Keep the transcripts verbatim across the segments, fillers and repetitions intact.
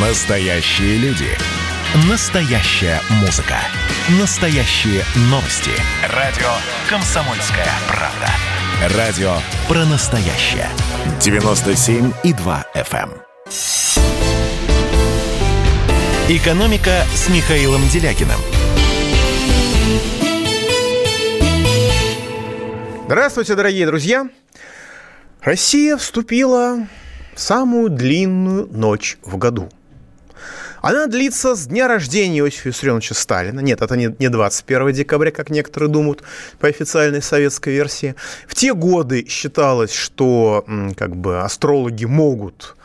Настоящие люди. Настоящая музыка. Настоящие новости. Радио «Комсомольская правда». Радио про настоящее. девяносто семь и два эф эм. «Экономика» с Михаилом Делягиным. Здравствуйте, дорогие друзья! Россия вступила в самую длинную ночь в году. Она длится с дня рождения Иосифа Виссарионовича Сталина. Нет, это не двадцать первого декабря, как некоторые думают, по официальной советской версии. В те годы считалось, что как бы астрологи могут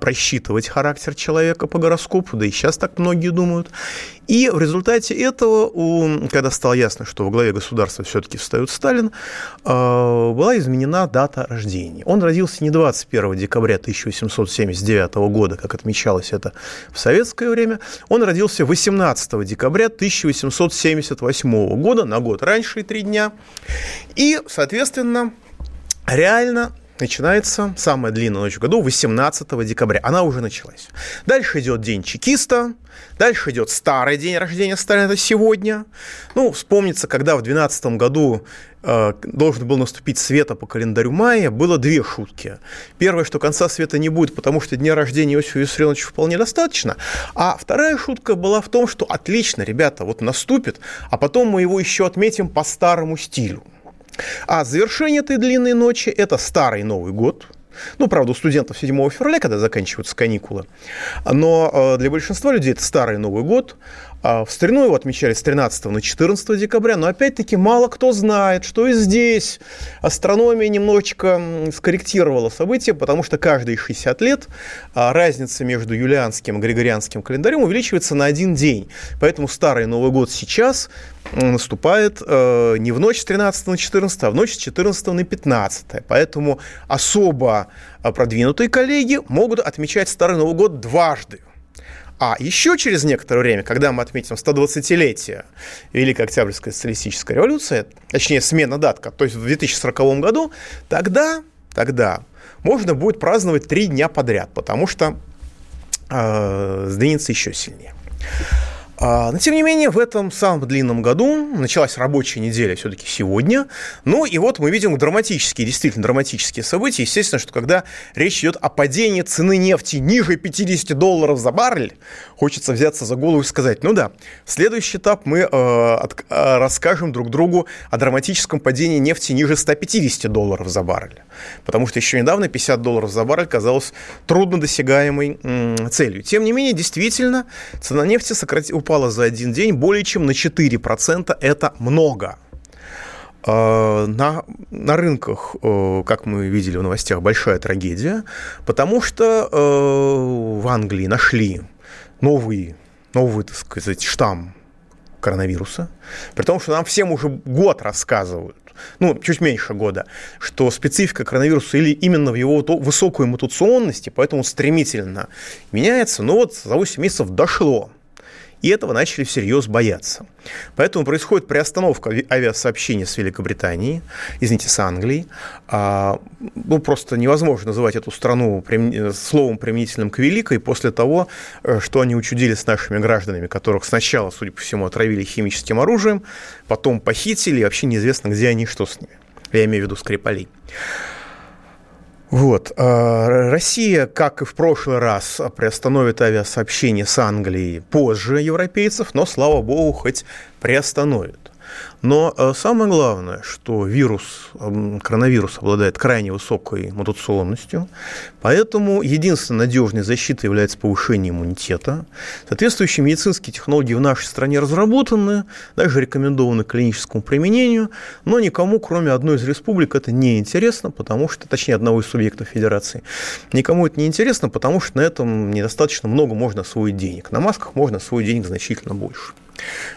просчитывать характер человека по гороскопу, да и сейчас так многие думают. И в результате этого, когда стало ясно, что во главе государства все-таки встает Сталин, была изменена дата рождения. Он родился не двадцать первого декабря тысяча восемьсот семьдесят девятого года, как отмечалось это в советское время, он родился восемнадцатого декабря тысяча восемьсот семьдесят восьмого года, на год раньше и три дня. И, соответственно, реально начинается самая длинная ночь в году, восемнадцатого декабря. Она уже началась. Дальше идет день чекиста, дальше идет старый день рождения Сталина, это сегодня. Ну, вспомнится, когда в двенадцатом году э, должен был наступить света по календарю майя, было две шутки. Первое, что конца света не будет, потому что дня рождения Иосифа Виссарионовича вполне достаточно. А вторая шутка была в том, что отлично, ребята, вот наступит, а потом мы его еще отметим по старому стилю. А завершение этой длинной ночи – это старый Новый год. Ну, правда, у студентов седьмого февраля, когда заканчиваются каникулы. Но для большинства людей это старый Новый год. В старину его отмечали с тринадцатого на четырнадцатое декабря. Но, опять-таки, мало кто знает, что и здесь астрономия немножечко скорректировала события, потому что каждые шестьдесят лет разница между юлианским и григорианским календарем увеличивается на один день. Поэтому старый Новый год сейчас наступает не в ночь с тринадцатого на четырнадцатое, а в ночь с четырнадцатого на пятнадцатое. Поэтому особо продвинутые коллеги могут отмечать старый Новый год дважды. А еще через некоторое время, когда мы отметим сто двадцатилетие Великой Октябрьской социалистической революции, точнее, смена дат, то есть в две тысячи сороковом году, тогда, тогда можно будет праздновать три дня подряд, потому что э, сдвинется еще сильнее. Но, тем не менее, в этом самом длинном году началась рабочая неделя все-таки сегодня. Ну и вот мы видим драматические, действительно драматические события. Естественно, что когда речь идет о падении цены нефти ниже пятидесяти долларов за баррель, хочется взяться за голову и сказать, ну да, следующий этап мы э, от, э, расскажем друг другу о драматическом падении нефти ниже ста пятидесяти долларов за баррель. Потому что еще недавно пятьдесят долларов за баррель казалось труднодосягаемой э, целью. Тем не менее, действительно, цена нефти сократилась, упала за один день более чем на четыре процента. Это много. На, на рынках, как мы видели в новостях, большая трагедия, потому что в Англии нашли новый, новый, так сказать, штамм коронавируса, при том, что нам всем уже год рассказывают, ну, чуть меньше года, что специфика коронавируса или именно в его высокой мутационности, поэтому стремительно меняется, но вот за восемь месяцев дошло. И этого начали всерьез бояться. Поэтому происходит приостановка авиасообщения с Великобританией, извините, с Англией. Ну, просто невозможно называть эту страну словом, применительным к великой, после того, что они учудили с нашими гражданами, которых сначала, судя по всему, отравили химическим оружием, потом похитили, и вообще неизвестно, где они и что с ними. Я имею в виду Скрипалей. Вот. Россия, как и в прошлый раз, приостановит авиасообщение с Англией позже европейцев, но, слава богу, хоть приостановит. Но самое главное, что вирус, коронавирус обладает крайне высокой мутационностью, поэтому единственной надежной защитой является повышение иммунитета. Соответствующие медицинские технологии в нашей стране разработаны, даже рекомендованы к клиническому применению, но никому, кроме одной из республик, это не интересно, потому что, точнее, одного из субъектов федерации, никому это не интересно, потому что на этом недостаточно много можно освоить денег. На масках можно освоить денег значительно больше.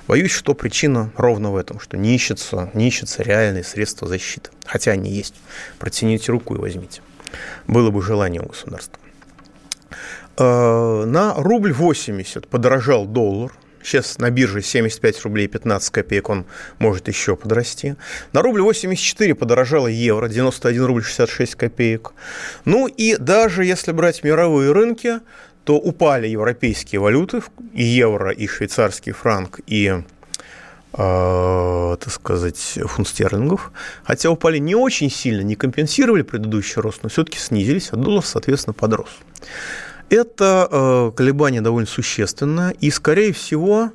Боюсь, что причина ровно в этом, что не ищется, не ищется реальные средства защиты. Хотя они есть. Протяните руку и возьмите. Было бы желание у государства. На рубль восемьдесят подорожал доллар. Сейчас на бирже семьдесят пять рублей пятнадцать копеек, он может еще подрасти. На рубль восемьдесят четыре подорожало евро, девяносто один рубль шестьдесят шесть копеек. Ну и даже если брать мировые рынки, то упали европейские валюты, и евро, и швейцарский франк, и, э, так сказать, фунт стерлингов. Хотя упали не очень сильно, не компенсировали предыдущий рост, но все-таки снизились, а доллар, соответственно, подрос. Это э, колебание довольно существенное, и, скорее всего,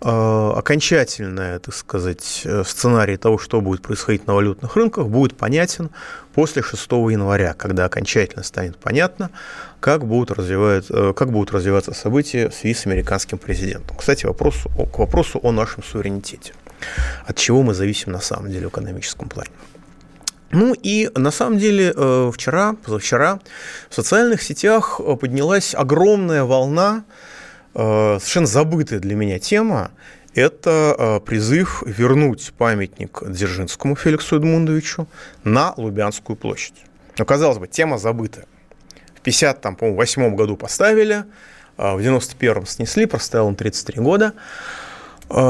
э, окончательный, так сказать, сценарий того, что будет происходить на валютных рынках, будет понятен после шестого января, когда окончательно станет понятно, как будут, развивать, как будут развиваться события в связи с американским президентом. Кстати, вопрос, к вопросу о нашем суверенитете, от чего мы зависим на самом деле в экономическом плане. Ну и на самом деле вчера, позавчера в социальных сетях поднялась огромная волна, совершенно забытая для меня тема. Это призыв вернуть памятник Дзержинскому Феликсу Эдмундовичу на Лубянскую площадь. Но, казалось бы, тема забытая. В пятьдесят восьмом году поставили, в девяносто первом снесли, простоял он тридцать три года.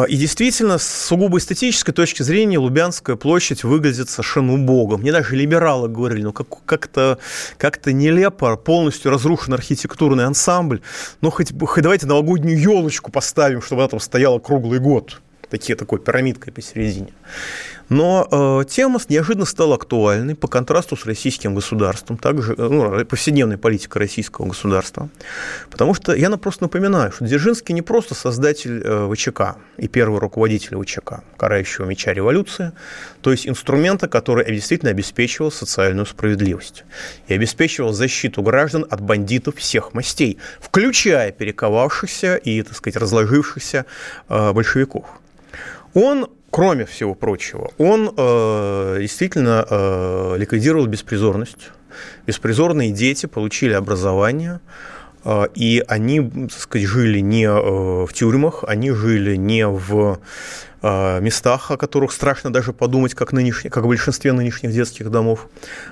И действительно, с сугубо эстетической точки зрения, Лубянская площадь выглядит совершенно убого. Мне даже либералы говорили, ну, как- как-то, как-то нелепо, полностью разрушен архитектурный ансамбль. Но хоть, хоть давайте новогоднюю елочку поставим, чтобы она там стояла круглый год. Такие, такой пирамидкой посередине. Но э, тема неожиданно стала актуальной по контрасту с российским государством, также ну, повседневной политикой российского государства. Потому что я просто напоминаю, что Дзержинский не просто создатель э, ВЧК и первый руководитель ВЧК, карающего меча революции, то есть инструмента, который действительно обеспечивал социальную справедливость и обеспечивал защиту граждан от бандитов всех мастей, включая перековавшихся и, так сказать, разложившихся э, большевиков. Он, кроме всего прочего, он э, действительно э, ликвидировал беспризорность. Беспризорные дети получили образование, э, и они, так сказать, жили не э, в тюрьмах, они жили не в э, местах, о которых страшно даже подумать, как, нынешне, как в большинстве нынешних детских домов.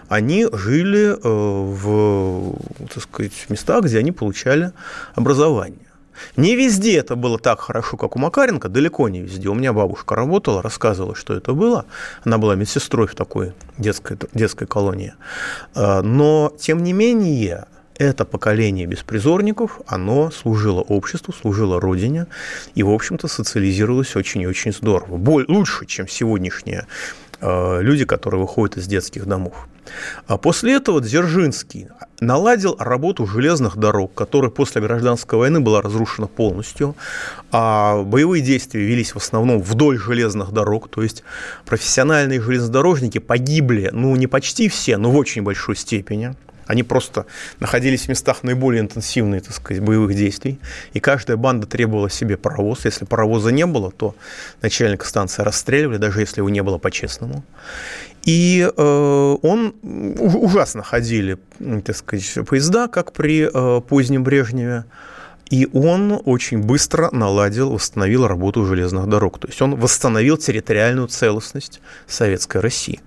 Они жили э, в, так сказать, местах, где они получали образование. Не везде это было так хорошо, как у Макаренко, далеко не везде. У меня бабушка работала, рассказывала, что это было. Она была медсестрой в такой детской, детской колонии. Но, тем не менее, это поколение беспризорников, оно служило обществу, служило родине и, в общем-то, социализировалось очень и очень здорово. Более, лучше, чем сегодняшние люди, которые выходят из детских домов. А после этого Дзержинский наладил работу железных дорог, которая после гражданской войны была разрушена полностью. А боевые действия велись в основном вдоль железных дорог, то есть профессиональные железнодорожники погибли, ну, не почти все, но в очень большой степени. Они просто находились в местах наиболее интенсивных, так сказать, боевых действий, и каждая банда требовала себе паровоз. Если паровоза не было, то начальника станции расстреливали, даже если его не было по-честному. И э, он ужасно ходили, так сказать, поезда, как при э, позднем Брежневе, и он очень быстро наладил, восстановил работу железных дорог. То есть он восстановил территориальную целостность Советской России.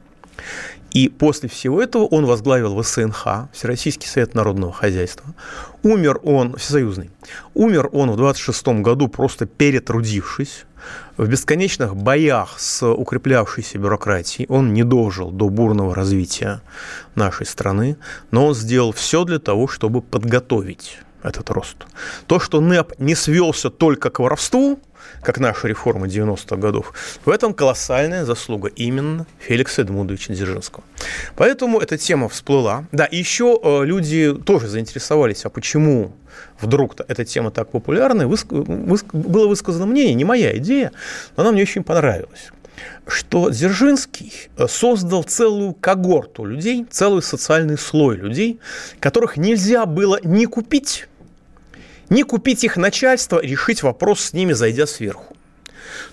И после всего этого он возглавил вэ эс эн ха, Всероссийский совет народного хозяйства. Умер он, всесоюзный, умер он в двадцать шестом году, просто перетрудившись, в бесконечных боях с укреплявшейся бюрократией. Он не дожил до бурного развития нашей страны, но он сделал все для того, чтобы подготовить этот рост. То, что НЭП не свелся только к воровству, как наши реформы девяностых годов, в этом колоссальная заслуга именно Феликса Эдмундовича Дзержинского. Поэтому эта тема всплыла. Да, и еще люди тоже заинтересовались, а почему вдруг-то эта тема так популярна. Выс... Выс... Было высказано мнение, не моя идея, но она мне очень понравилась, что Дзержинский создал целую когорту людей, целый социальный слой людей, которых нельзя было ни купить, не купить их начальство, решить вопрос с ними, зайдя сверху.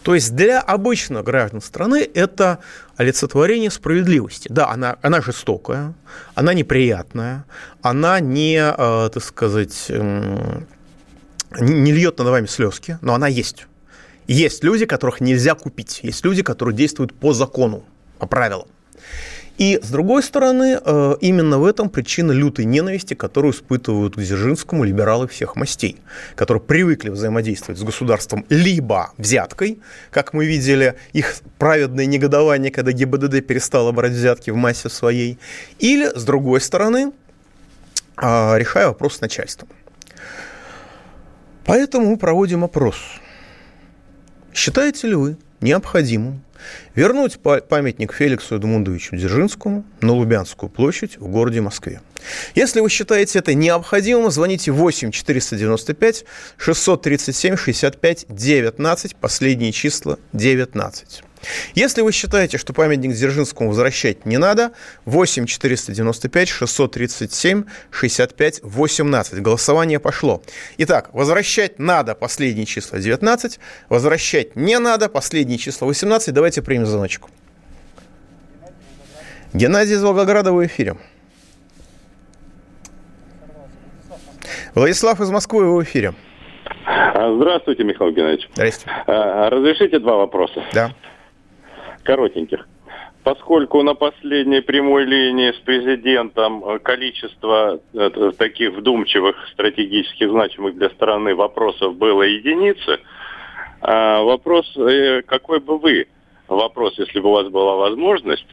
То есть для обычных граждан страны это олицетворение справедливости. Да, она, она жестокая, она неприятная, она не, так сказать, не льет над вами слезки, но она есть. Есть люди, которых нельзя купить, есть люди, которые действуют по закону, по правилам. И, с другой стороны, именно в этом причина лютой ненависти, которую испытывают к Дзержинскому либералы всех мастей, которые привыкли взаимодействовать с государством либо взяткой, как мы видели, их праведное негодование, когда гэ и бэ дэ дэ перестало брать взятки в массе своей, или, с другой стороны, решая вопрос с начальством. Поэтому проводим опрос. Считаете ли вы необходимым вернуть памятник Феликсу Эдмундовичу Дзержинскому на Лубянскую площадь в городе Москве? Если вы считаете это необходимым, звоните восемь четыреста девяносто пять шестьсот тридцать семь шестьдесят пять девятнадцать, последние числа девятнадцать. Если вы считаете, что памятник Дзержинскому возвращать не надо, восемь четыреста девяносто пять шестьсот тридцать семь шестьдесят пять восемнадцать. Голосование пошло. Итак, возвращать надо, последние числа девятнадцать, возвращать не надо, последние числа восемнадцать. Давайте примем звоночку. Геннадий из Волгограда, вы в эфире. Владислав из Москвы, вы в эфире. Здравствуйте, Михаил Геннадьевич. Здравствуйте. Разрешите два вопроса? Да. Коротеньких. Поскольку на последней прямой линии с президентом количество таких вдумчивых, стратегически значимых для страны вопросов было единицы, вопрос, какой бы вы вопрос, если бы у вас была возможность,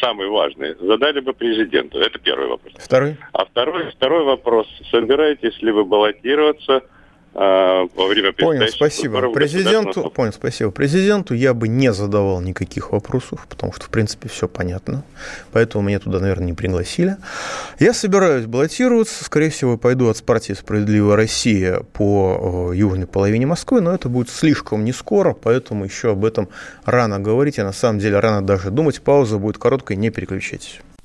самый важный, задали бы президенту? Это первый вопрос. Второй? А второй, второй вопрос. Собираетесь ли вы баллотироваться во время понял, спасибо. Президенту, понял, спасибо. Президенту я бы не задавал никаких вопросов, потому что, в принципе, все понятно. Поэтому меня туда, наверное, не пригласили. Я собираюсь баллотироваться. Скорее всего, пойду от партии «Справедливая Россия» по южной половине Москвы, но это будет слишком не скоро, поэтому еще об этом рано говорить, а на самом деле рано даже думать. Пауза будет короткой, не переключайтесь.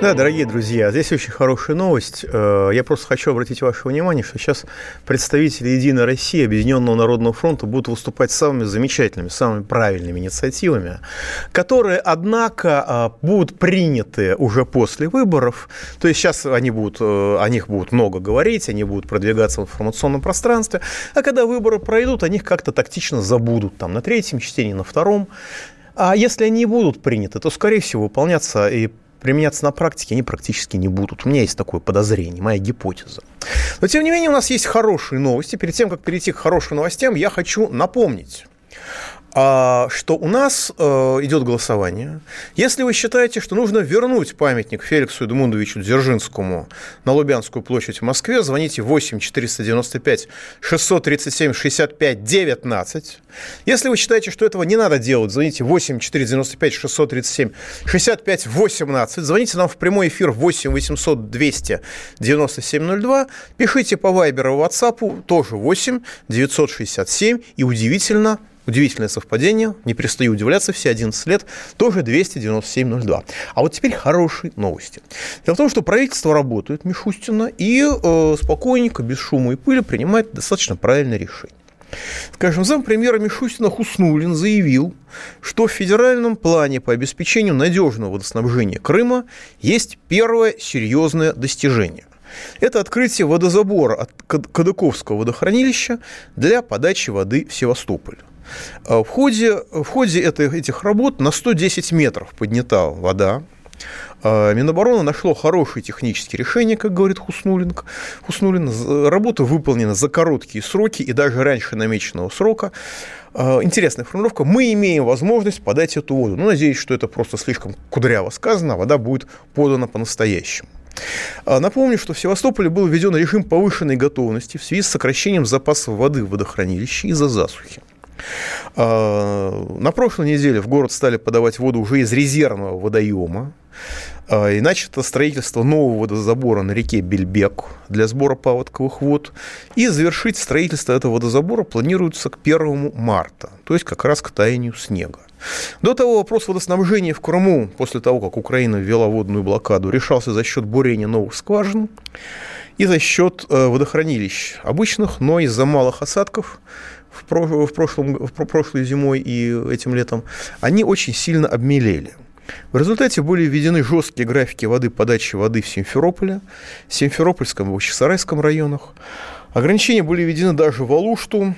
Да, дорогие друзья, здесь очень хорошая новость. Я просто хочу обратить ваше внимание, что сейчас представители «Единой России», Объединенного Народного Фронта будут выступать с самыми замечательными, самыми правильными инициативами, которые, однако, будут приняты уже после выборов. То есть сейчас они будут, о них будут много говорить, они будут продвигаться в информационном пространстве, а когда выборы пройдут, о них как-то тактично забудут там, на третьем чтении, на втором. А если они будут приняты, то, скорее всего, выполняться и применяться на практике они практически не будут. У меня есть такое подозрение, моя гипотеза. Но, тем не менее, у нас есть хорошие новости. Перед тем, как перейти к хорошим новостям, я хочу напомнить, что у нас идет голосование. Если вы считаете, что нужно вернуть памятник Феликсу Эдмундовичу Дзержинскому на Лубянскую площадь в Москве, звоните восемь четыреста девяносто пять шестьсот тридцать семь шестьдесят пять девятнадцать. Если вы считаете, что этого не надо делать, звоните восемь четыреста девяносто пять шестьсот тридцать семь шестьдесят пять восемнадцать. Звоните нам в прямой эфир восемь восемьсот двести девяносто семь ноль два. Пишите по Viber и WhatsApp тоже восемь девятьсот шестьдесят семь. И удивительно... Удивительное совпадение, не перестаю удивляться, все одиннадцать лет, тоже двести девяносто семь ноль два. А вот теперь хорошие новости. Дело в том, что правительство работает, Мишустина, и э, спокойненько, без шума и пыли принимает достаточно правильное решение. Скажем, зампремьера Мишустина Хуснуллин заявил, что в федеральном плане по обеспечению надежного водоснабжения Крыма есть первое серьезное достижение. Это открытие водозабора от Кадыковского водохранилища для подачи воды в Севастополь. В ходе, в ходе этих, этих работ на сто десять метров поднята вода. Минобороны нашло хорошее техническое решение, как говорит Хуснуллин. Хуснуллин. Работа выполнена за короткие сроки и даже раньше намеченного срока. Интересная формулировка. Мы имеем возможность подать эту воду. Ну, надеюсь, что это просто слишком кудряво сказано, а вода будет подана по-настоящему. Напомню, что в Севастополе был введен режим повышенной готовности в связи с сокращением запасов воды в водохранилище из-за засухи. На прошлой неделе в город стали подавать воду уже из резервного водоема. И начато строительство нового водозабора на реке Бельбек для сбора паводковых вод. И завершить строительство этого водозабора планируется к первому марта, то есть как раз к таянию снега. До того вопрос водоснабжения в Крыму, после того, как Украина ввела водную блокаду, решался за счет бурения новых скважин и за счет водохранилищ обычных, но из-за малых осадков в прошлом, в прошлой зимой и этим летом они очень сильно обмелели. В результате были введены жесткие графики воды, подачи воды в Симферополе, Симферопольском и Бахчисарайском районах. Ограничения были введены даже в Алушту,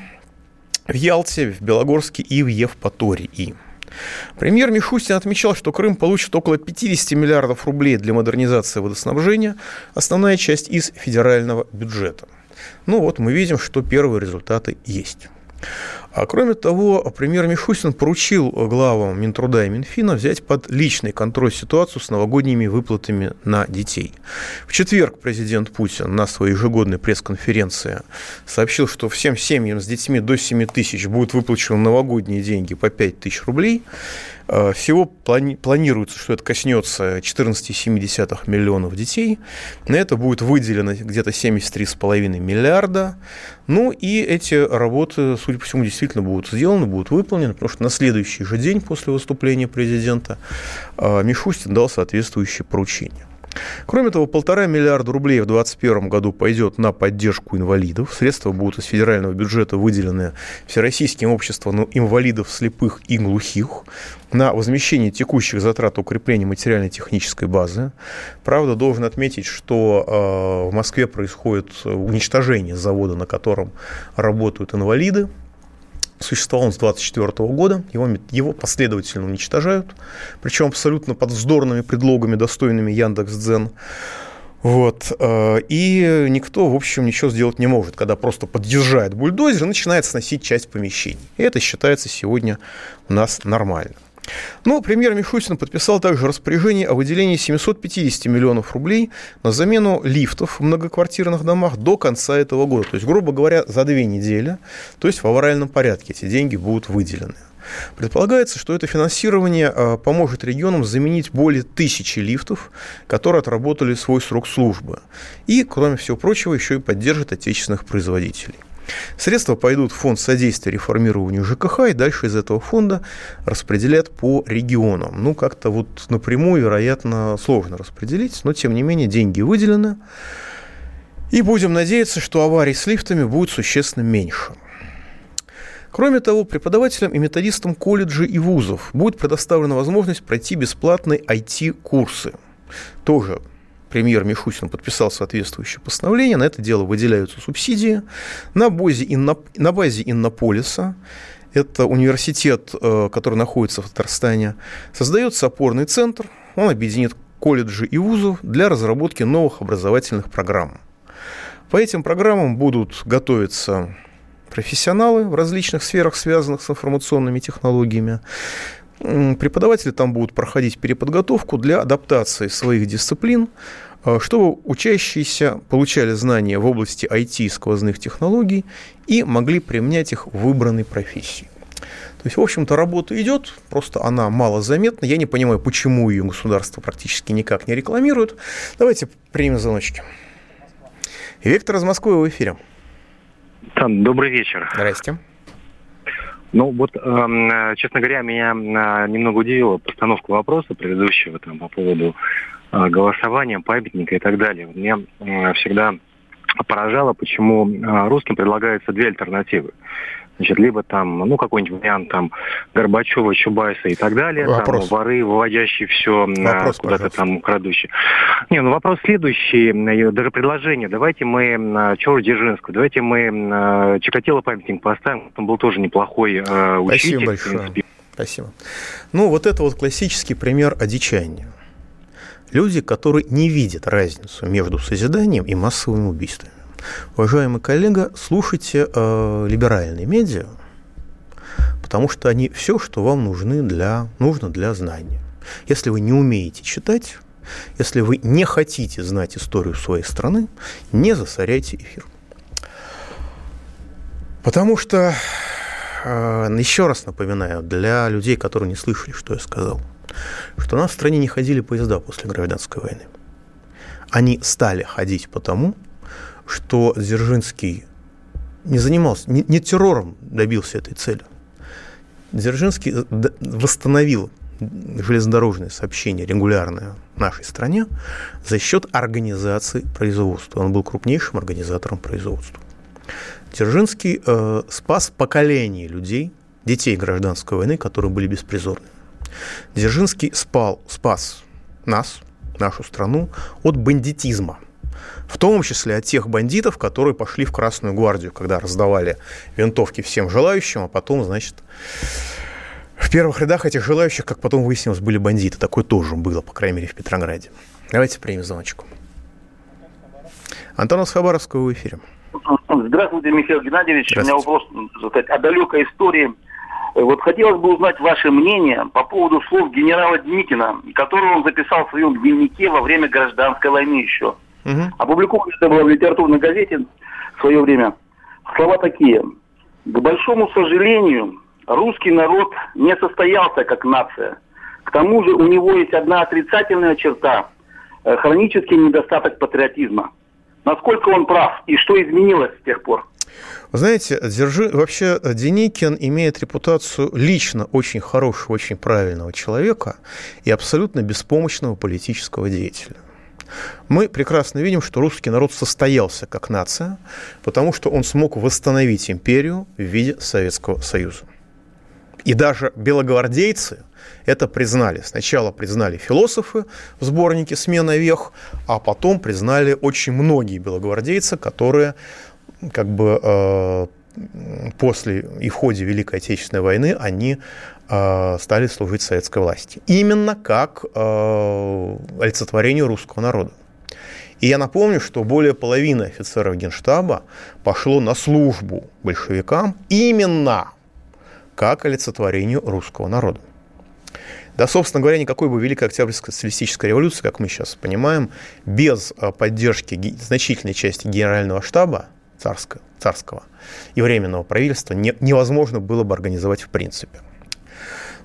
в Ялте, в Белогорске и в Евпатории. Премьер Мишустин отмечал, что Крым получит около пятьдесят миллиардов рублей для модернизации водоснабжения, основная часть из федерального бюджета. Ну вот мы видим, что первые результаты есть. А кроме того, премьер Мишустин поручил главам Минтруда и Минфина взять под личный контроль ситуацию с новогодними выплатами на детей. В четверг президент Путин на своей ежегодной пресс-конференции сообщил, что всем семьям с детьми до семи тысяч будут выплачены новогодние деньги по пять тысяч рублей. Всего плани- планируется, что это коснется четырнадцать целых семь десятых миллионов детей. На это будет выделено где-то семьдесят три целых пять миллиарда. Ну и эти работы, судя по всему, действительно будут сделаны, будут выполнены, потому что на следующий же день после выступления президента Мишустин дал соответствующие поручения. Кроме того, полтора миллиарда рублей в двадцать первом году пойдет на поддержку инвалидов. Средства будут из федерального бюджета выделены Всероссийским обществом инвалидов слепых и глухих на возмещение текущих затрат укрепления материально-технической базы. Правда, должен отметить, что в Москве происходит уничтожение завода, на котором работают инвалиды. Существовал он с двадцать четвёртого года, его, его последовательно уничтожают, причем абсолютно под вздорными предлогами, достойными Яндекс.Дзен. Вот. И никто, в общем, ничего сделать не может, когда просто подъезжает бульдозер и начинает сносить часть помещений. И это считается сегодня у нас нормально. Но премьер Мишустин подписал также распоряжение о выделении семьсот пятьдесят миллионов рублей на замену лифтов в многоквартирных домах до конца этого года. То есть, грубо говоря, за две недели, то есть в авральном порядке эти деньги будут выделены. Предполагается, что это финансирование поможет регионам заменить более тысячи лифтов, которые отработали свой срок службы. И, кроме всего прочего, еще и поддержит отечественных производителей. Средства пойдут в фонд содействия реформированию ЖКХ, и дальше из этого фонда распределят по регионам. Ну, как-то вот напрямую, вероятно, сложно распределить, но, тем не менее, деньги выделены. И будем надеяться, что аварий с лифтами будет существенно меньше. Кроме того, преподавателям и методистам колледжей и вузов будет предоставлена возможность пройти бесплатные ай ти-курсы. Тоже премьер Мишустин подписал соответствующее постановление. На это дело выделяются субсидии. На базе, Инноп... на базе Иннополиса, это университет, который находится в Татарстане, создается опорный центр. Он объединит колледжи и вузов для разработки новых образовательных программ. По этим программам будут готовиться профессионалы в различных сферах, связанных с информационными технологиями. Преподаватели там будут проходить переподготовку для адаптации своих дисциплин, чтобы учащиеся получали знания в области ай ти и сквозных технологий и могли применять их в выбранной профессии. То есть, в общем-то, работа идет, просто она малозаметна. Я не понимаю, почему ее государство практически никак не рекламирует. Давайте примем звоночки. Виктор из Москвы в эфире. Там, добрый вечер. Здрасте. Ну вот, э, честно говоря, меня э, немного удивила постановка вопроса предыдущего там, по поводу э, голосования, памятника и так далее. Меня э, всегда поражало, почему э, русским предлагаются две альтернативы. Значит, либо там, ну, какой-нибудь вариант там Горбачева, Чубайса и так далее. Вопрос. Там воры, выводящие все вопрос, куда-то пожалуйста. Там крадущие. Не, ну вопрос следующий, даже предложение. Давайте мы Чёру Дзержинского, давайте мы Чикатило памятник поставим. Он был тоже неплохой э, учитель. Спасибо большое. Спасибо. Ну, вот это вот классический пример одичания. люди, которые не видят разницу между созиданием и массовыми убийствами. Уважаемый коллега, слушайте э, либеральные медиа, потому что они все, что вам нужны для, нужно для знания. Если вы не умеете читать, если вы не хотите знать историю своей страны, не засоряйте эфир. Потому что, еще раз напоминаю, для людей, которые не слышали, что я сказал, что у нас в стране не ходили поезда после гражданской войны. Они стали ходить потому, что Дзержинский не занимался, не, не террором добился этой цели. Дзержинский восстановил железнодорожное сообщение регулярное в нашей стране за счет организации производства. Он был крупнейшим организатором производства. Дзержинский э, спас поколение людей, детей гражданской войны, которые были беспризорными. Дзержинский спал, спас нас, нашу страну, от бандитизма. В том числе от тех бандитов, которые пошли в Красную гвардию, когда раздавали винтовки всем желающим, а потом, значит, в первых рядах этих желающих, как потом выяснилось, были бандиты. Такое тоже было, по крайней мере, в Петрограде. Давайте примем звоночку. Антон из Хабаровска, вы в эфире. Здравствуйте, Михаил Геннадьевич. Здравствуйте. У меня вопрос так, о далекой истории. Вот хотелось бы узнать ваше мнение по поводу слов генерала Деникина, которого он записал в своем дневнике во время гражданской войны еще. Угу. Опубликовано это было в литературной газете в свое время. Слова такие. К большому сожалению, русский народ не состоялся как нация. К тому же у него есть одна отрицательная черта – хронический недостаток патриотизма. Насколько он прав и что изменилось с тех пор? Вы знаете, Дзержи... вообще Деникин имеет репутацию лично очень хорошего, очень правильного человека и абсолютно беспомощного политического деятеля. Мы прекрасно видим, что русский народ состоялся как нация, потому что он смог восстановить империю в виде Советского Союза. И даже белогвардейцы это признали. Сначала признали философы в сборнике «Смена вех», а потом признали очень многие белогвардейцы, которые как бы э, после и в ходе Великой Отечественной войны они э, стали служить советской власти. Именно как э, олицетворению русского народа. И я напомню, что более половины офицеров Генштаба пошло на службу большевикам именно как олицетворению русского народа. Да, собственно говоря, никакой бы Великой Октябрьской социалистической революции, как мы сейчас понимаем, без поддержки значительной части генерального штаба царского, царского и временного правительства не, невозможно было бы организовать в принципе.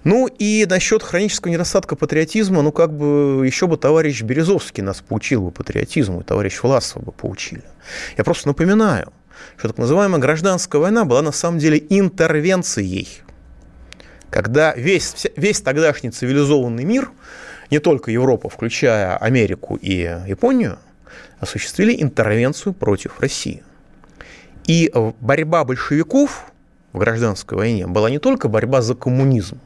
Ну и насчет хронического недостатка патриотизма, ну как бы еще бы товарищ Березовский нас поучил бы патриотизму, и товарищ Власов бы поучили. Я просто напоминаю, что так называемая гражданская война была на самом деле интервенцией, когда весь, весь тогдашний цивилизованный мир, не только Европа, включая Америку и Японию, осуществили интервенцию против России. И борьба большевиков в гражданской войне была не только борьба за коммунизм,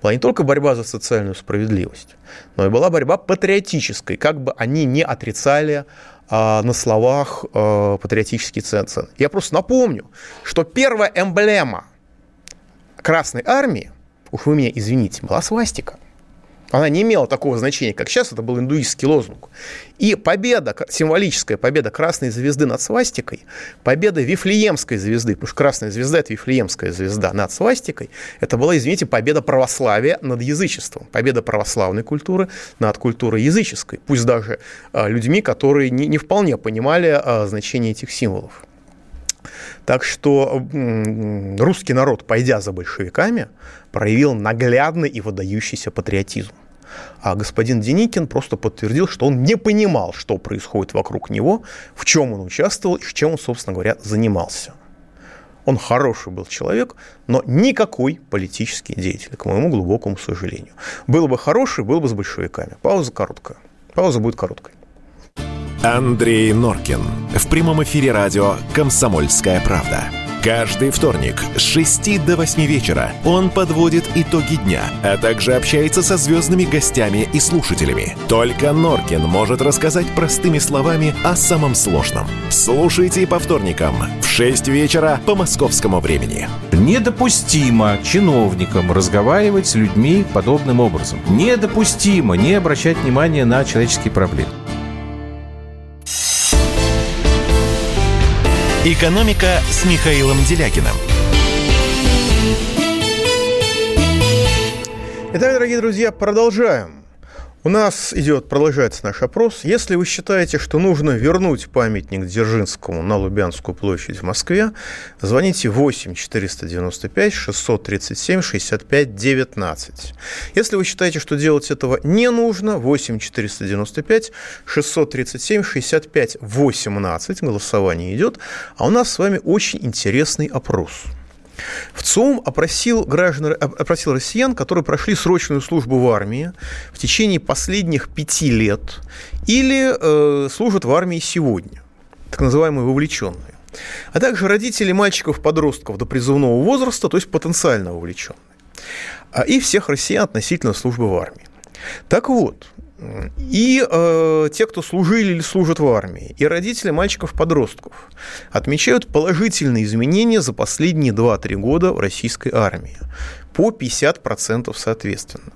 была не только борьба за социальную справедливость, но и была борьба патриотической, как бы они не отрицали а, на словах а, патриотический цензор. Я просто напомню, что первая эмблема Красной Армии, уж вы меня извините, была свастика. Она не имела такого значения, как сейчас, это был индуистский лозунг. И победа, символическая победа Красной Звезды над свастикой, победа Вифлеемской Звезды, потому что Красная Звезда – это Вифлеемская Звезда над свастикой, это была, извините, победа православия над язычеством, победа православной культуры над культурой языческой, пусть даже людьми, которые не, не вполне понимали значение этих символов. Так что русский народ, пойдя за большевиками, проявил наглядный и выдающийся патриотизм. А господин Деникин просто подтвердил, что он не понимал, что происходит вокруг него, в чем он участвовал и чем он, собственно говоря, занимался. Он хороший был человек, но никакой политический деятель, к моему глубокому сожалению. Был бы хороший, был бы с большевиками. Пауза короткая. Пауза будет короткой. Андрей Норкин. В прямом эфире радио «Комсомольская правда». Каждый вторник с шести до восьми вечера он подводит итоги дня, а также общается со звездными гостями и слушателями. Только Норкин может рассказать простыми словами о самом сложном. Слушайте по вторникам в шесть вечера по московскому времени. Недопустимо чиновникам разговаривать с людьми подобным образом. Недопустимо не обращать внимания на человеческие проблемы. «Экономика» с Михаилом Делягиным. Итак, дорогие друзья, продолжаем. У нас идет, продолжается наш опрос. Если вы считаете, что нужно вернуть памятник Дзержинскому на Лубянскую площадь в Москве, звоните восемь четыреста девяносто пять шестьсот тридцать семь шестьдесят пять девятнадцать. Если вы считаете, что делать этого не нужно, восемь четыреста девяносто пять шестьсот тридцать семь шестьдесят пять восемнадцать. Голосование идет. А у нас с вами очень интересный опрос. В ЦОМ опросил, граждан, опросил россиян, которые прошли срочную службу в армии в течение последних пяти лет или э, служат в армии сегодня, так называемые вовлеченные, а также родители мальчиков-подростков до призывного возраста, то есть потенциально вовлеченные, и всех россиян относительно службы в армии. Так вот, и э, те, кто служили или служат в армии, и родители мальчиков-подростков отмечают положительные изменения за последние два-три года в российской армии по пятьдесят процентов соответственно.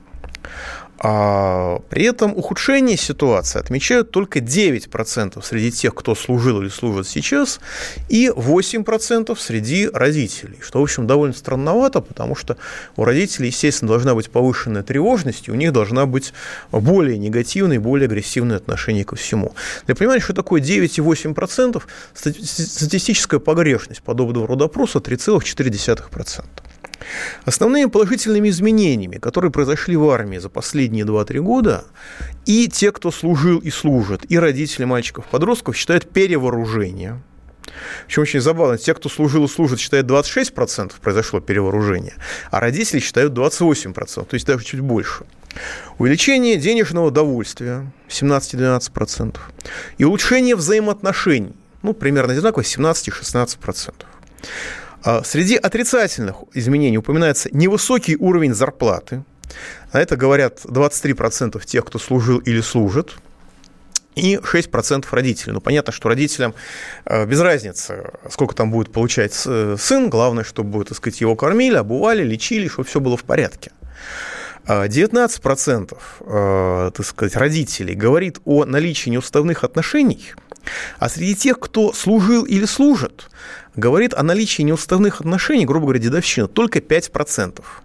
А при этом ухудшение ситуации отмечают только девять процентов среди тех, кто служил или служит сейчас, и восемь процентов среди родителей, что, в общем, довольно странновато, потому что у родителей, естественно, должна быть повышенная тревожность, и у них должна быть более негативное, более агрессивное отношение ко всему. Для понимания, что такое девять и восемь процентов, статистическая погрешность подобного рода опроса три целых четыре десятых процента. Основными положительными изменениями, которые произошли в армии за последние два-три года, и те, кто служил и служит, и родители мальчиков-подростков считают перевооружение. Причем очень забавно, те, кто служил и служит, считают двадцать шесть процентов произошло перевооружение, а родители считают двадцать восемь процентов, то есть даже чуть больше. Увеличение денежного довольствия семнадцать-двенадцать процентов и улучшение взаимоотношений, ну, примерно одинаково, семнадцать-шестнадцать процентов. Среди отрицательных изменений упоминается невысокий уровень зарплаты. На это говорят двадцать три процента тех, кто служил или служит, и шесть процентов родителей. Ну, понятно, что родителям без разницы, сколько там будет получать сын, главное, чтобы, так сказать, его кормили, обували, лечили, чтобы все было в порядке. девятнадцать процентов, так сказать, родителей говорит о наличии неуставных отношений, а среди тех, кто служил или служит, говорит о наличии неуставных отношений, грубо говоря, дедовщина, только пять процентов.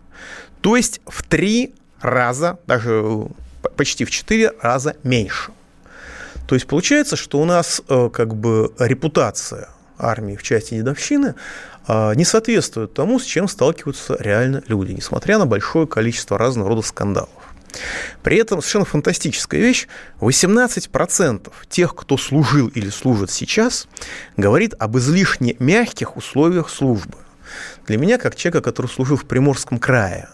То есть в три раза, даже почти в четыре раза меньше. То есть получается, что у нас как бы репутация армии в части дедовщины не соответствует тому, с чем сталкиваются реально люди, несмотря на большое количество разного рода скандалов. При этом совершенно фантастическая вещь. восемнадцать процентов тех, кто служил или служит сейчас, говорит об излишне мягких условиях службы. Для меня, как человека, который служил в Приморском крае,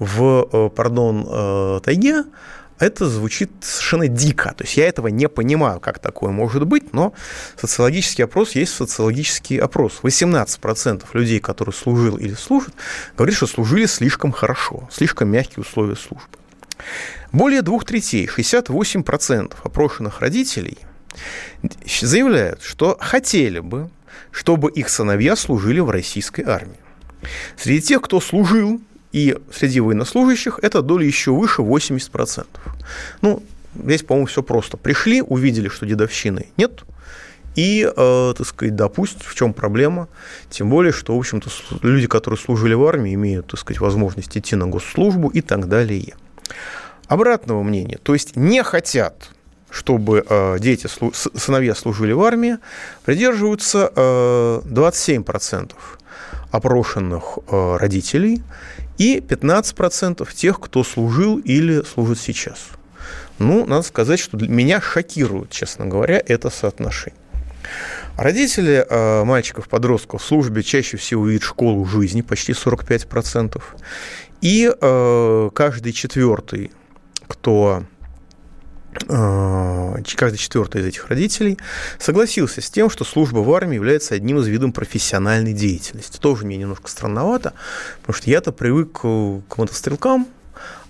в, пардон, тайге, это звучит совершенно дико. То есть я этого не понимаю, как такое может быть, но социологический опрос есть социологический опрос. восемнадцать процентов людей, которые служил или служат, говорят, что служили слишком хорошо, слишком мягкие условия службы. Более двух третей, шестьдесят восемь процентов опрошенных родителей, заявляют, что хотели бы, чтобы их сыновья служили в российской армии. Среди тех, кто служил, и среди военнослужащих, эта доля еще выше восемьдесят процентов. Ну, здесь, по-моему, все просто. Пришли, увидели, что дедовщины нет, и, э, так сказать, да, пусть, в чем проблема, тем более, что, в общем-то, люди, которые служили в армии, имеют, так сказать, возможность идти на госслужбу и так далее. Обратного мнения, то есть не хотят, чтобы дети, сыновья служили в армии, придерживаются двадцать семь процентов опрошенных родителей и пятнадцать процентов тех, кто служил или служит сейчас. Ну, надо сказать, что меня шокирует, честно говоря, это соотношение. Родители э, мальчиков-подростков в службе чаще всего видят школу жизни, почти сорок пять процентов. И э, каждый четвертый, кто каждый четвертый из этих родителей согласился с тем, что служба в армии является одним из видов профессиональной деятельности. Тоже мне немножко странновато, потому что я-то привык к мотострелкам,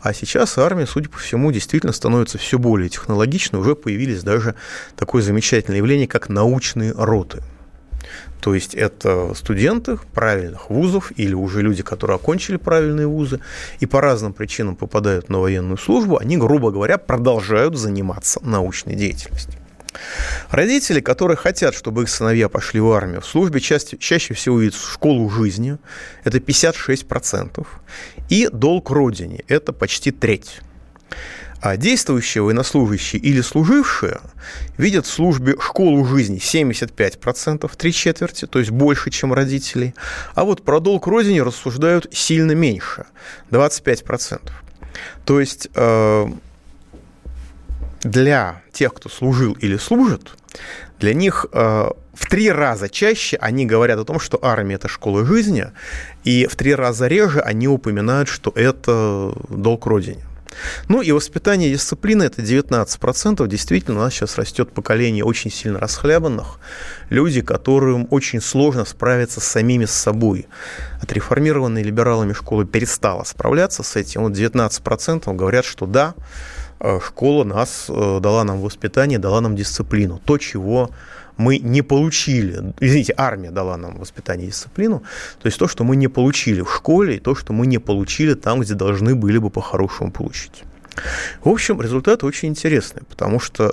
а сейчас армия, судя по всему, действительно становится все более технологичной. Уже появились даже такое замечательное явление, как научные роты. То есть это студенты правильных вузов или уже люди, которые окончили правильные вузы и по разным причинам попадают на военную службу, они, грубо говоря, продолжают заниматься научной деятельностью. Родители, которые хотят, чтобы их сыновья пошли в армию, в службе чаще, чаще всего видят школу жизни, это пятьдесят шесть процентов, и долг родине, это почти треть. А действующие военнослужащие или служившие видят в службе школу жизни семьдесят пять процентов, три четверти, то есть больше, чем родители, а вот про долг родине рассуждают сильно меньше, двадцать пять процентов. То есть для тех, кто служил или служит, для них в три раза чаще они говорят о том, что армия – это школа жизни, и в три раза реже они упоминают, что это долг родине. Ну и воспитание дисциплины – это девятнадцать процентов. Действительно, у нас сейчас растет поколение очень сильно расхлябанных, людей, которым очень сложно справиться с самими с собой. Отреформированная либералами школа перестала справляться с этим. Вот девятнадцать процентов говорят, что да, школа нас, дала нам воспитание, дала нам дисциплину, то, чего мы не получили. Извините, армия дала нам воспитание и дисциплину, то есть то, что мы не получили в школе, и то, что мы не получили там, где должны были бы по-хорошему получить. В общем, результаты очень интересные, потому что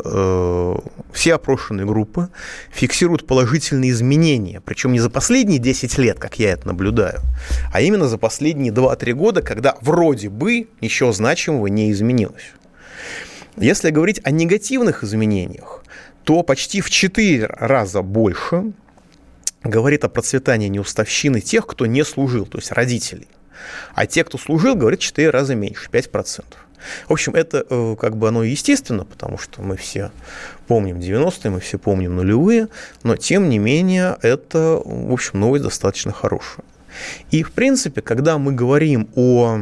э, все опрошенные группы фиксируют положительные изменения, причем не за последние десять лет, как я это наблюдаю, а именно за последние два-три года, когда вроде бы ничего значимого не изменилось. Если говорить о негативных изменениях, то почти в четыре раза больше говорит о процветании неуставщины тех, кто не служил, то есть родителей. А те, кто служил, говорит в четыре раза меньше, пять процентов. В общем, это как бы оно естественно, потому что мы все помним девяностые, мы все помним нулевые, но тем не менее это, в общем, новость достаточно хорошая. И, в принципе, когда мы говорим о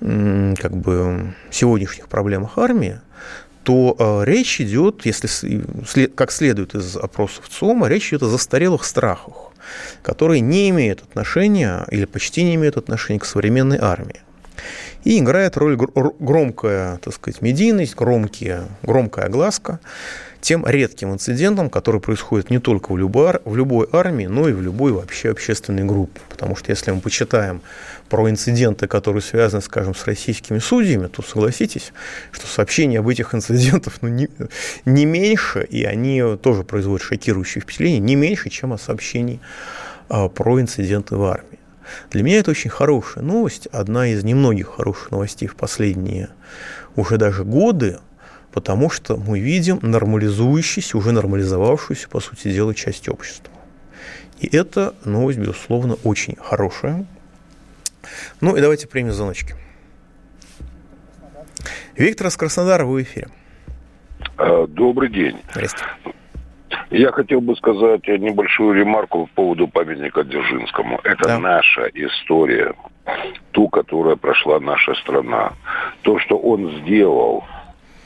как бы сегодняшних проблемах армии, то э, речь идет, если след, как следует из опросов ЦИОМа, речь идет о застарелых страхах, которые не имеют отношения или почти не имеют отношения к современной армии. И играет роль громкая, так сказать, медийность, громкие, громкая огласка тем редким инцидентам, которые происходят не только в любой, в любой армии, но и в любой вообще общественной группе. Потому что если мы почитаем про инциденты, которые связаны, скажем, с российскими судьями, то согласитесь, что сообщения об этих инцидентах ну, не, не меньше, и они тоже производят шокирующие впечатления, не меньше, чем о сообщении а, про инциденты в армии. Для меня это очень хорошая новость, одна из немногих хороших новостей в последние уже даже годы, потому что мы видим нормализующуюся, уже нормализовавшуюся, по сути дела, часть общества. И эта новость, безусловно, очень хорошая. Ну и давайте примем звоночки. Виктор из Краснодара, вы в эфире. Добрый день. Здравствуйте. Я хотел бы сказать небольшую ремарку по поводу памятника Дзержинскому. Это да. Наша история, ту, которая прошла наша страна. То, что он сделал,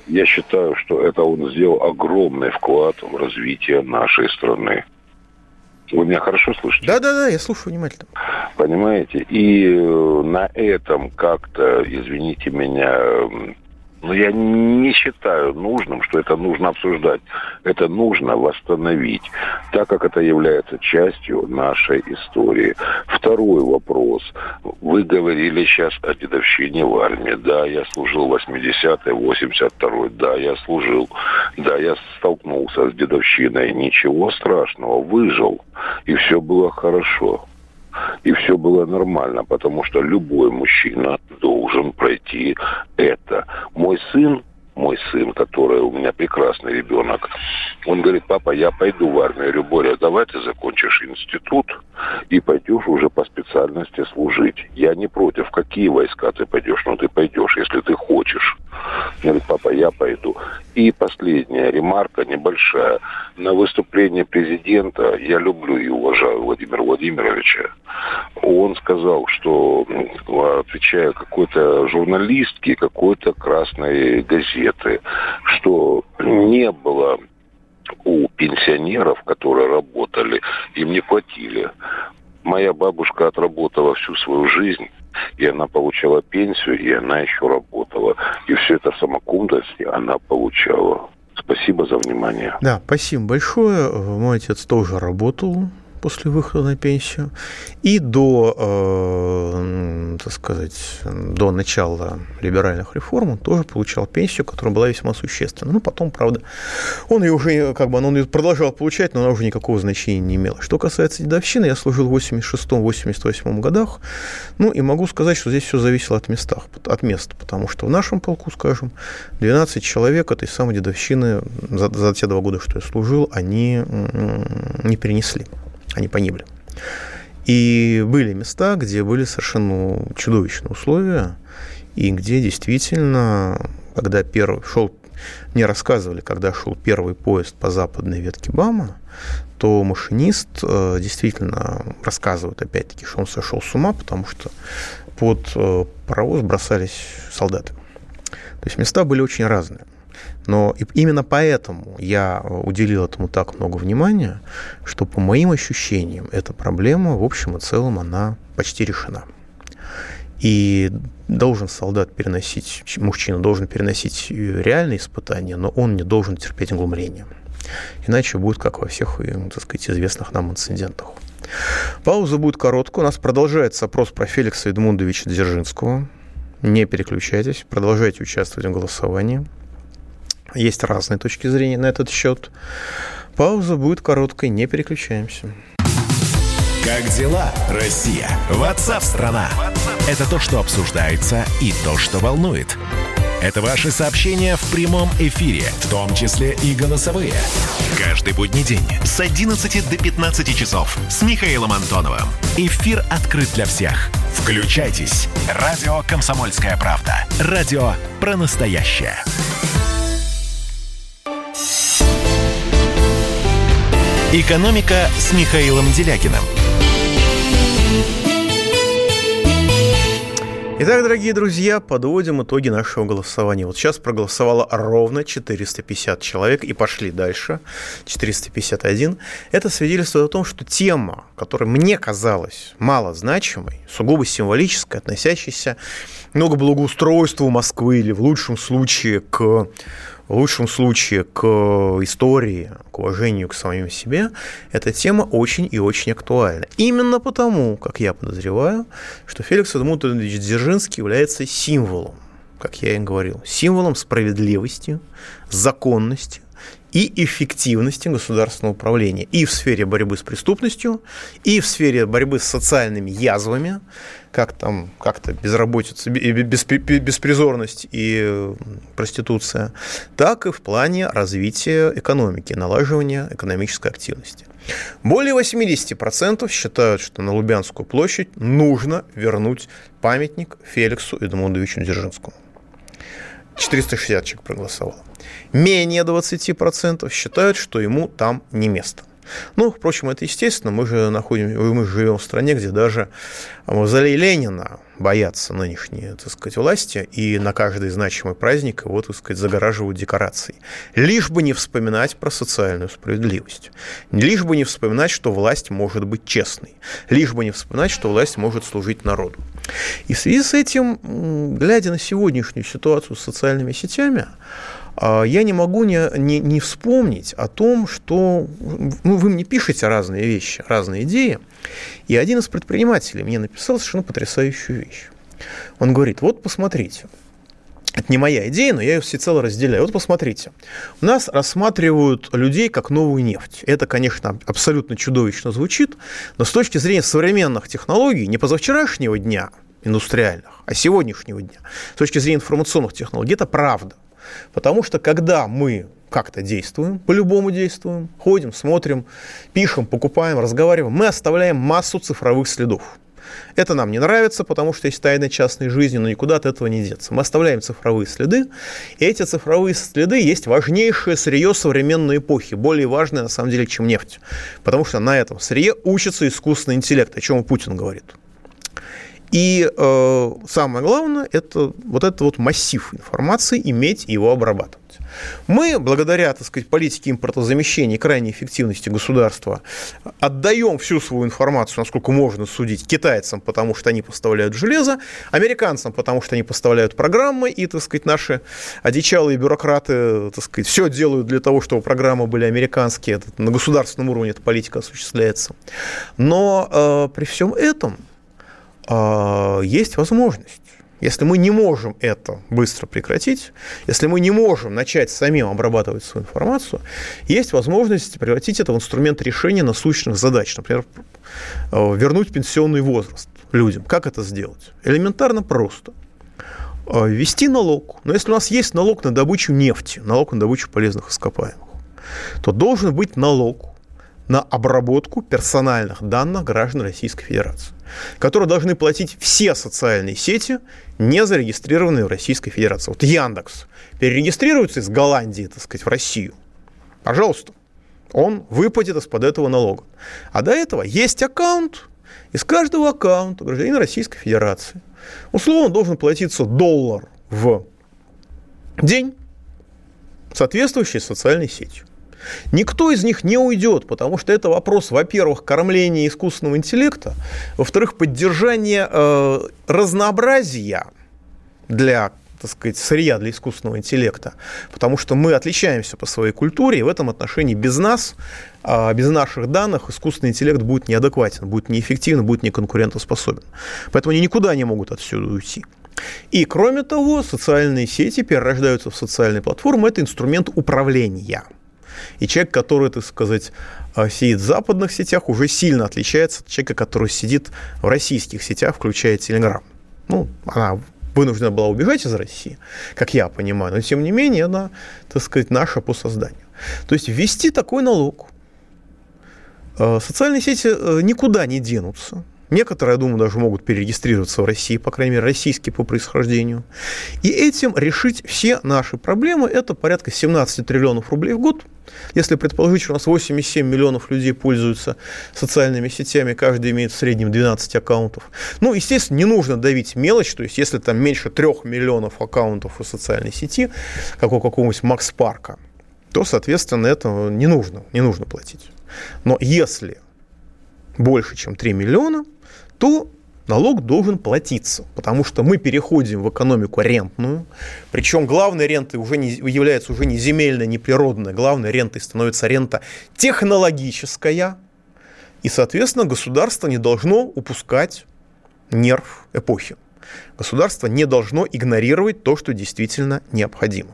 я считаю, что это он сделал огромный вклад в развитие нашей страны. Вы меня хорошо слышите? Да-да-да, я слушаю внимательно. Понимаете? И на этом как-то, извините меня... Но я не считаю нужным, что это нужно обсуждать. Это нужно восстановить, так как это является частью нашей истории. Второй вопрос. Вы говорили сейчас о дедовщине в армии. Да, я служил в восьмидесятый, восемьдесят второй. Да, я служил. Да, я столкнулся с дедовщиной. Ничего страшного. Выжил. И все было хорошо. И все было нормально, потому что любой мужчина должен пройти это. Мой сын, мой сын, который у меня прекрасный ребенок, он говорит: папа, я пойду в армию. Я говорю: Боря, давай ты закончишь институт и пойдешь уже по специальности служить. Я не против, в какие войска ты пойдешь, но ты пойдешь, если ты хочешь. Он говорит: папа, я пойду. И последняя ремарка небольшая. на выступление президента, я люблю и уважаю Владимира Владимировича, он сказал, что, отвечая какой-то журналистке, какой-то красной газеты, что не было у пенсионеров, которые работали, им не платили. Моя бабушка отработала всю свою жизнь, и она получала пенсию, и она еще работала. И все это самокундовство она получала. Спасибо за внимание. Да, спасибо большое. Мой отец тоже работал после выхода на пенсию. И до, э, так сказать, до начала либеральных реформ он тоже получал пенсию, которая была весьма существенна. Ну, потом, правда, он ее уже, как бы, он ее продолжал получать, но она уже никакого значения не имела. Что касается дедовщины, я служил в восемьдесят шестом восемьдесят восьмом годах, ну, и могу сказать, что здесь все зависело от, местах, от мест, потому что в нашем полку, скажем, двенадцать человек этой самой дедовщины за, за те два года, что я служил, они не перенесли. Они погибли. И были места, где были совершенно чудовищные условия, и где действительно, когда первый шел, мне рассказывали, когда шел первый поезд по западной ветке БАМа, то машинист э, действительно рассказывает, опять-таки, что он сошел с ума, потому что под э, паровоз бросались солдаты. То есть места были очень разные. Но именно поэтому я уделил этому так много внимания, что, по моим ощущениям, эта проблема, в общем и целом, она почти решена. И должен солдат переносить, мужчина должен переносить реальные испытания, но он не должен терпеть глумление. Иначе будет, как во всех, так сказать, известных нам инцидентах. Пауза будет короткая. У нас продолжается опрос про Феликса Эдмундовича Дзержинского. Не переключайтесь, продолжайте участвовать в голосовании. Есть разные точки зрения на этот счет. Пауза будет короткой, не переключаемся. Как дела, Россия? WhatsApp-страна. Это то, что обсуждается и то, что волнует. Это ваши сообщения в прямом эфире, в том числе и голосовые. Каждый будний день с одиннадцати до пятнадцати часов с Михаилом Антоновым. Эфир открыт для всех. Включайтесь. Радио «Комсомольская правда». Радио про настоящее. «Экономика» с Михаилом Делягиным. Итак, дорогие друзья, подводим итоги нашего голосования. Вот сейчас проголосовало ровно четыреста пятьдесят человек, и пошли дальше, четыреста пятьдесят один. Это свидетельствует о том, что тема, которая мне казалась малозначимой, сугубо символической, относящейся ну, к благоустройству Москвы или, в лучшем случае, к... В лучшем случае к истории, к уважению к самим себе, эта тема очень и очень актуальна. Именно потому, как я подозреваю, что Феликс Эдмундович Дзержинский является символом, как я и говорил, символом справедливости, законности и эффективности государственного управления и в сфере борьбы с преступностью, и в сфере борьбы с социальными язвами, как там как-то безработица, беспризорность и проституция, так и в плане развития экономики, налаживания экономической активности. Более восемьдесят процентов считают, что на Лубянскую площадь нужно вернуть памятник Феликсу Эдмундовичу Дзержинскому. четыреста шестьдесят человек проголосовало. Менее двадцать процентов считают, что ему там не место. Ну, впрочем, это естественно. Мы же находимся, мы живем в стране, где даже мавзолей Ленина боятся нынешние, так сказать, власти, и на каждый значимый праздник его, так сказать, загораживают декорации. Лишь бы не вспоминать про социальную справедливость. Лишь бы не вспоминать, что власть может быть честной. Лишь бы не вспоминать, что власть может служить народу. И в связи с этим, глядя на сегодняшнюю ситуацию с социальными сетями, я не могу не, не, не вспомнить о том, что ну, вы мне пишете разные вещи, разные идеи, и один из предпринимателей мне написал совершенно потрясающую вещь. Он говорит, вот посмотрите, это не моя идея, но я ее всецело разделяю, вот посмотрите, у нас рассматривают людей как новую нефть. Это, конечно, абсолютно чудовищно звучит, но с точки зрения современных технологий, не позавчерашнего дня индустриальных, а сегодняшнего дня, с точки зрения информационных технологий, это правда. Потому что, когда мы как-то действуем, по-любому действуем, ходим, смотрим, пишем, покупаем, разговариваем, мы оставляем массу цифровых следов. Это нам не нравится, потому что есть тайна частной жизни, но никуда от этого не деться. Мы оставляем цифровые следы, и эти цифровые следы есть важнейшее сырье современной эпохи, более важное, на самом деле, чем нефть, потому что на этом сырье учится искусственный интеллект, о чем и Путин говорит. И э, самое главное – это вот этот вот массив информации, иметь и его обрабатывать. Мы, благодаря, так сказать, политике импортозамещения и крайней эффективности государства, отдаем всю свою информацию, насколько можно судить, китайцам, потому что они поставляют железо, американцам, потому что они поставляют программы, и, так сказать, наши одичалые бюрократы, так сказать, все делают для того, чтобы программы были американские. На государственном уровне эта политика осуществляется. Но э, при всем этом есть возможность. Если мы не можем это быстро прекратить, если мы не можем начать самим обрабатывать свою информацию, есть возможность превратить это в инструмент решения насущных задач. Например, вернуть пенсионный возраст людям. Как это сделать? Элементарно просто. Ввести налог. Но если у нас есть налог на добычу нефти, налог на добычу полезных ископаемых, то должен быть налог на обработку персональных данных граждан Российской Федерации, которые должны платить все социальные сети, не зарегистрированные в Российской Федерации. Вот Яндекс перерегистрируется из Голландии, так сказать, в Россию. Пожалуйста, он выпадет из-под этого налога. А до этого есть аккаунт, из каждого аккаунта гражданина Российской Федерации условно должен платиться доллар в день, соответствующий социальной сети. Никто из них не уйдет, потому что это вопрос, во-первых, кормления искусственного интеллекта, во-вторых, поддержания э, разнообразия для, так сказать, сырья для искусственного интеллекта, потому что мы отличаемся по своей культуре, и в этом отношении без нас, э, без наших данных, искусственный интеллект будет неадекватен, будет неэффективен, будет неконкурентоспособен. Поэтому они никуда не могут отсюда уйти. И, кроме того, социальные сети перерождаются в социальные платформы, это инструмент управления. И человек, который, так сказать, сидит в западных сетях, уже сильно отличается от человека, который сидит в российских сетях, включая Телеграм. Ну, она вынуждена была убежать из России, как я понимаю, но, тем не менее, она, так сказать, наша по созданию. То есть ввести такой налог. Социальные сети никуда не денутся. Некоторые, я думаю, даже могут перерегистрироваться в России, по крайней мере, российские по происхождению. И этим решить все наши проблемы. Это порядка семнадцать триллионов рублей в год. Если предположить, что у нас восемьдесят семь миллионов людей пользуются социальными сетями, каждый имеет в среднем двенадцать аккаунтов. Ну, естественно, не нужно давить мелочь, то есть если там меньше трёх миллионов аккаунтов у социальной сети, как у какого-нибудь Макс Парка, то, соответственно, это не нужно, не нужно платить. Но если больше, чем три миллиона, то налог должен платиться, потому что мы переходим в экономику рентную, причем главной рентой уже не, является уже не земельная, не природная, главной рентой становится рента технологическая, и, соответственно, государство не должно упускать нерв эпохи. Государство не должно игнорировать то, что действительно необходимо.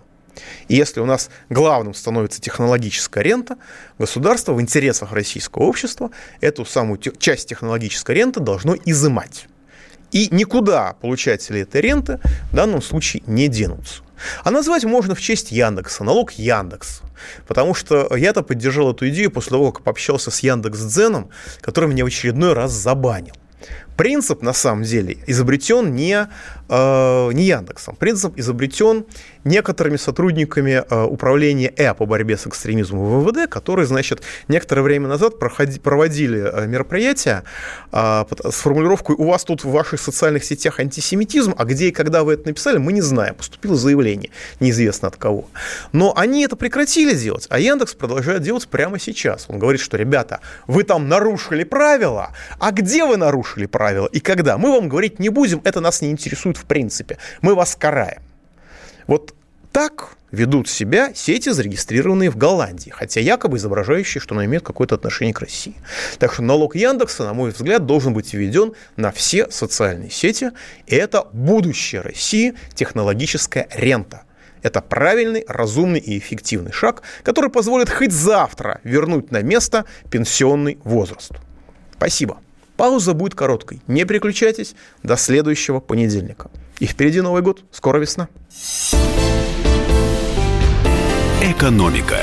И если у нас главным становится технологическая рента, государство в интересах российского общества эту самую те- часть технологической ренты должно изымать. И никуда получатели этой ренты в данном случае не денутся. А назвать можно в честь Яндекса, налог Яндекс. Потому что я-то поддержал эту идею после того, как пообщался с Яндекс.Дзеном, который меня в очередной раз забанил. Принцип, на самом деле, изобретен не, э, не Яндексом. Принцип изобретен некоторыми сотрудниками э, управления Э по борьбе с экстремизмом в МВД, которые, значит, некоторое время назад проходи, проводили мероприятия э, с формулировкой «У вас тут в ваших социальных сетях антисемитизм, а где и когда вы это написали, мы не знаем». Поступило заявление, неизвестно от кого. Но они это прекратили делать, а Яндекс продолжает делать прямо сейчас. Он говорит, что, ребята, вы там нарушили правила, а где вы нарушили правила? И когда мы вам говорить не будем, это нас не интересует в принципе. Мы вас караем. Вот так ведут себя сети, зарегистрированные в Голландии, хотя якобы изображающие, что они имеют какое-то отношение к России. Так что налог Яндекса, на мой взгляд, должен быть введен на все социальные сети. И это будущее России, технологическая рента. Это правильный, разумный и эффективный шаг, который позволит хоть завтра вернуть на место пенсионный возраст. Спасибо. Пауза будет короткой. Не переключайтесь. До следующего понедельника. И впереди Новый год. Скоро весна. Экономика.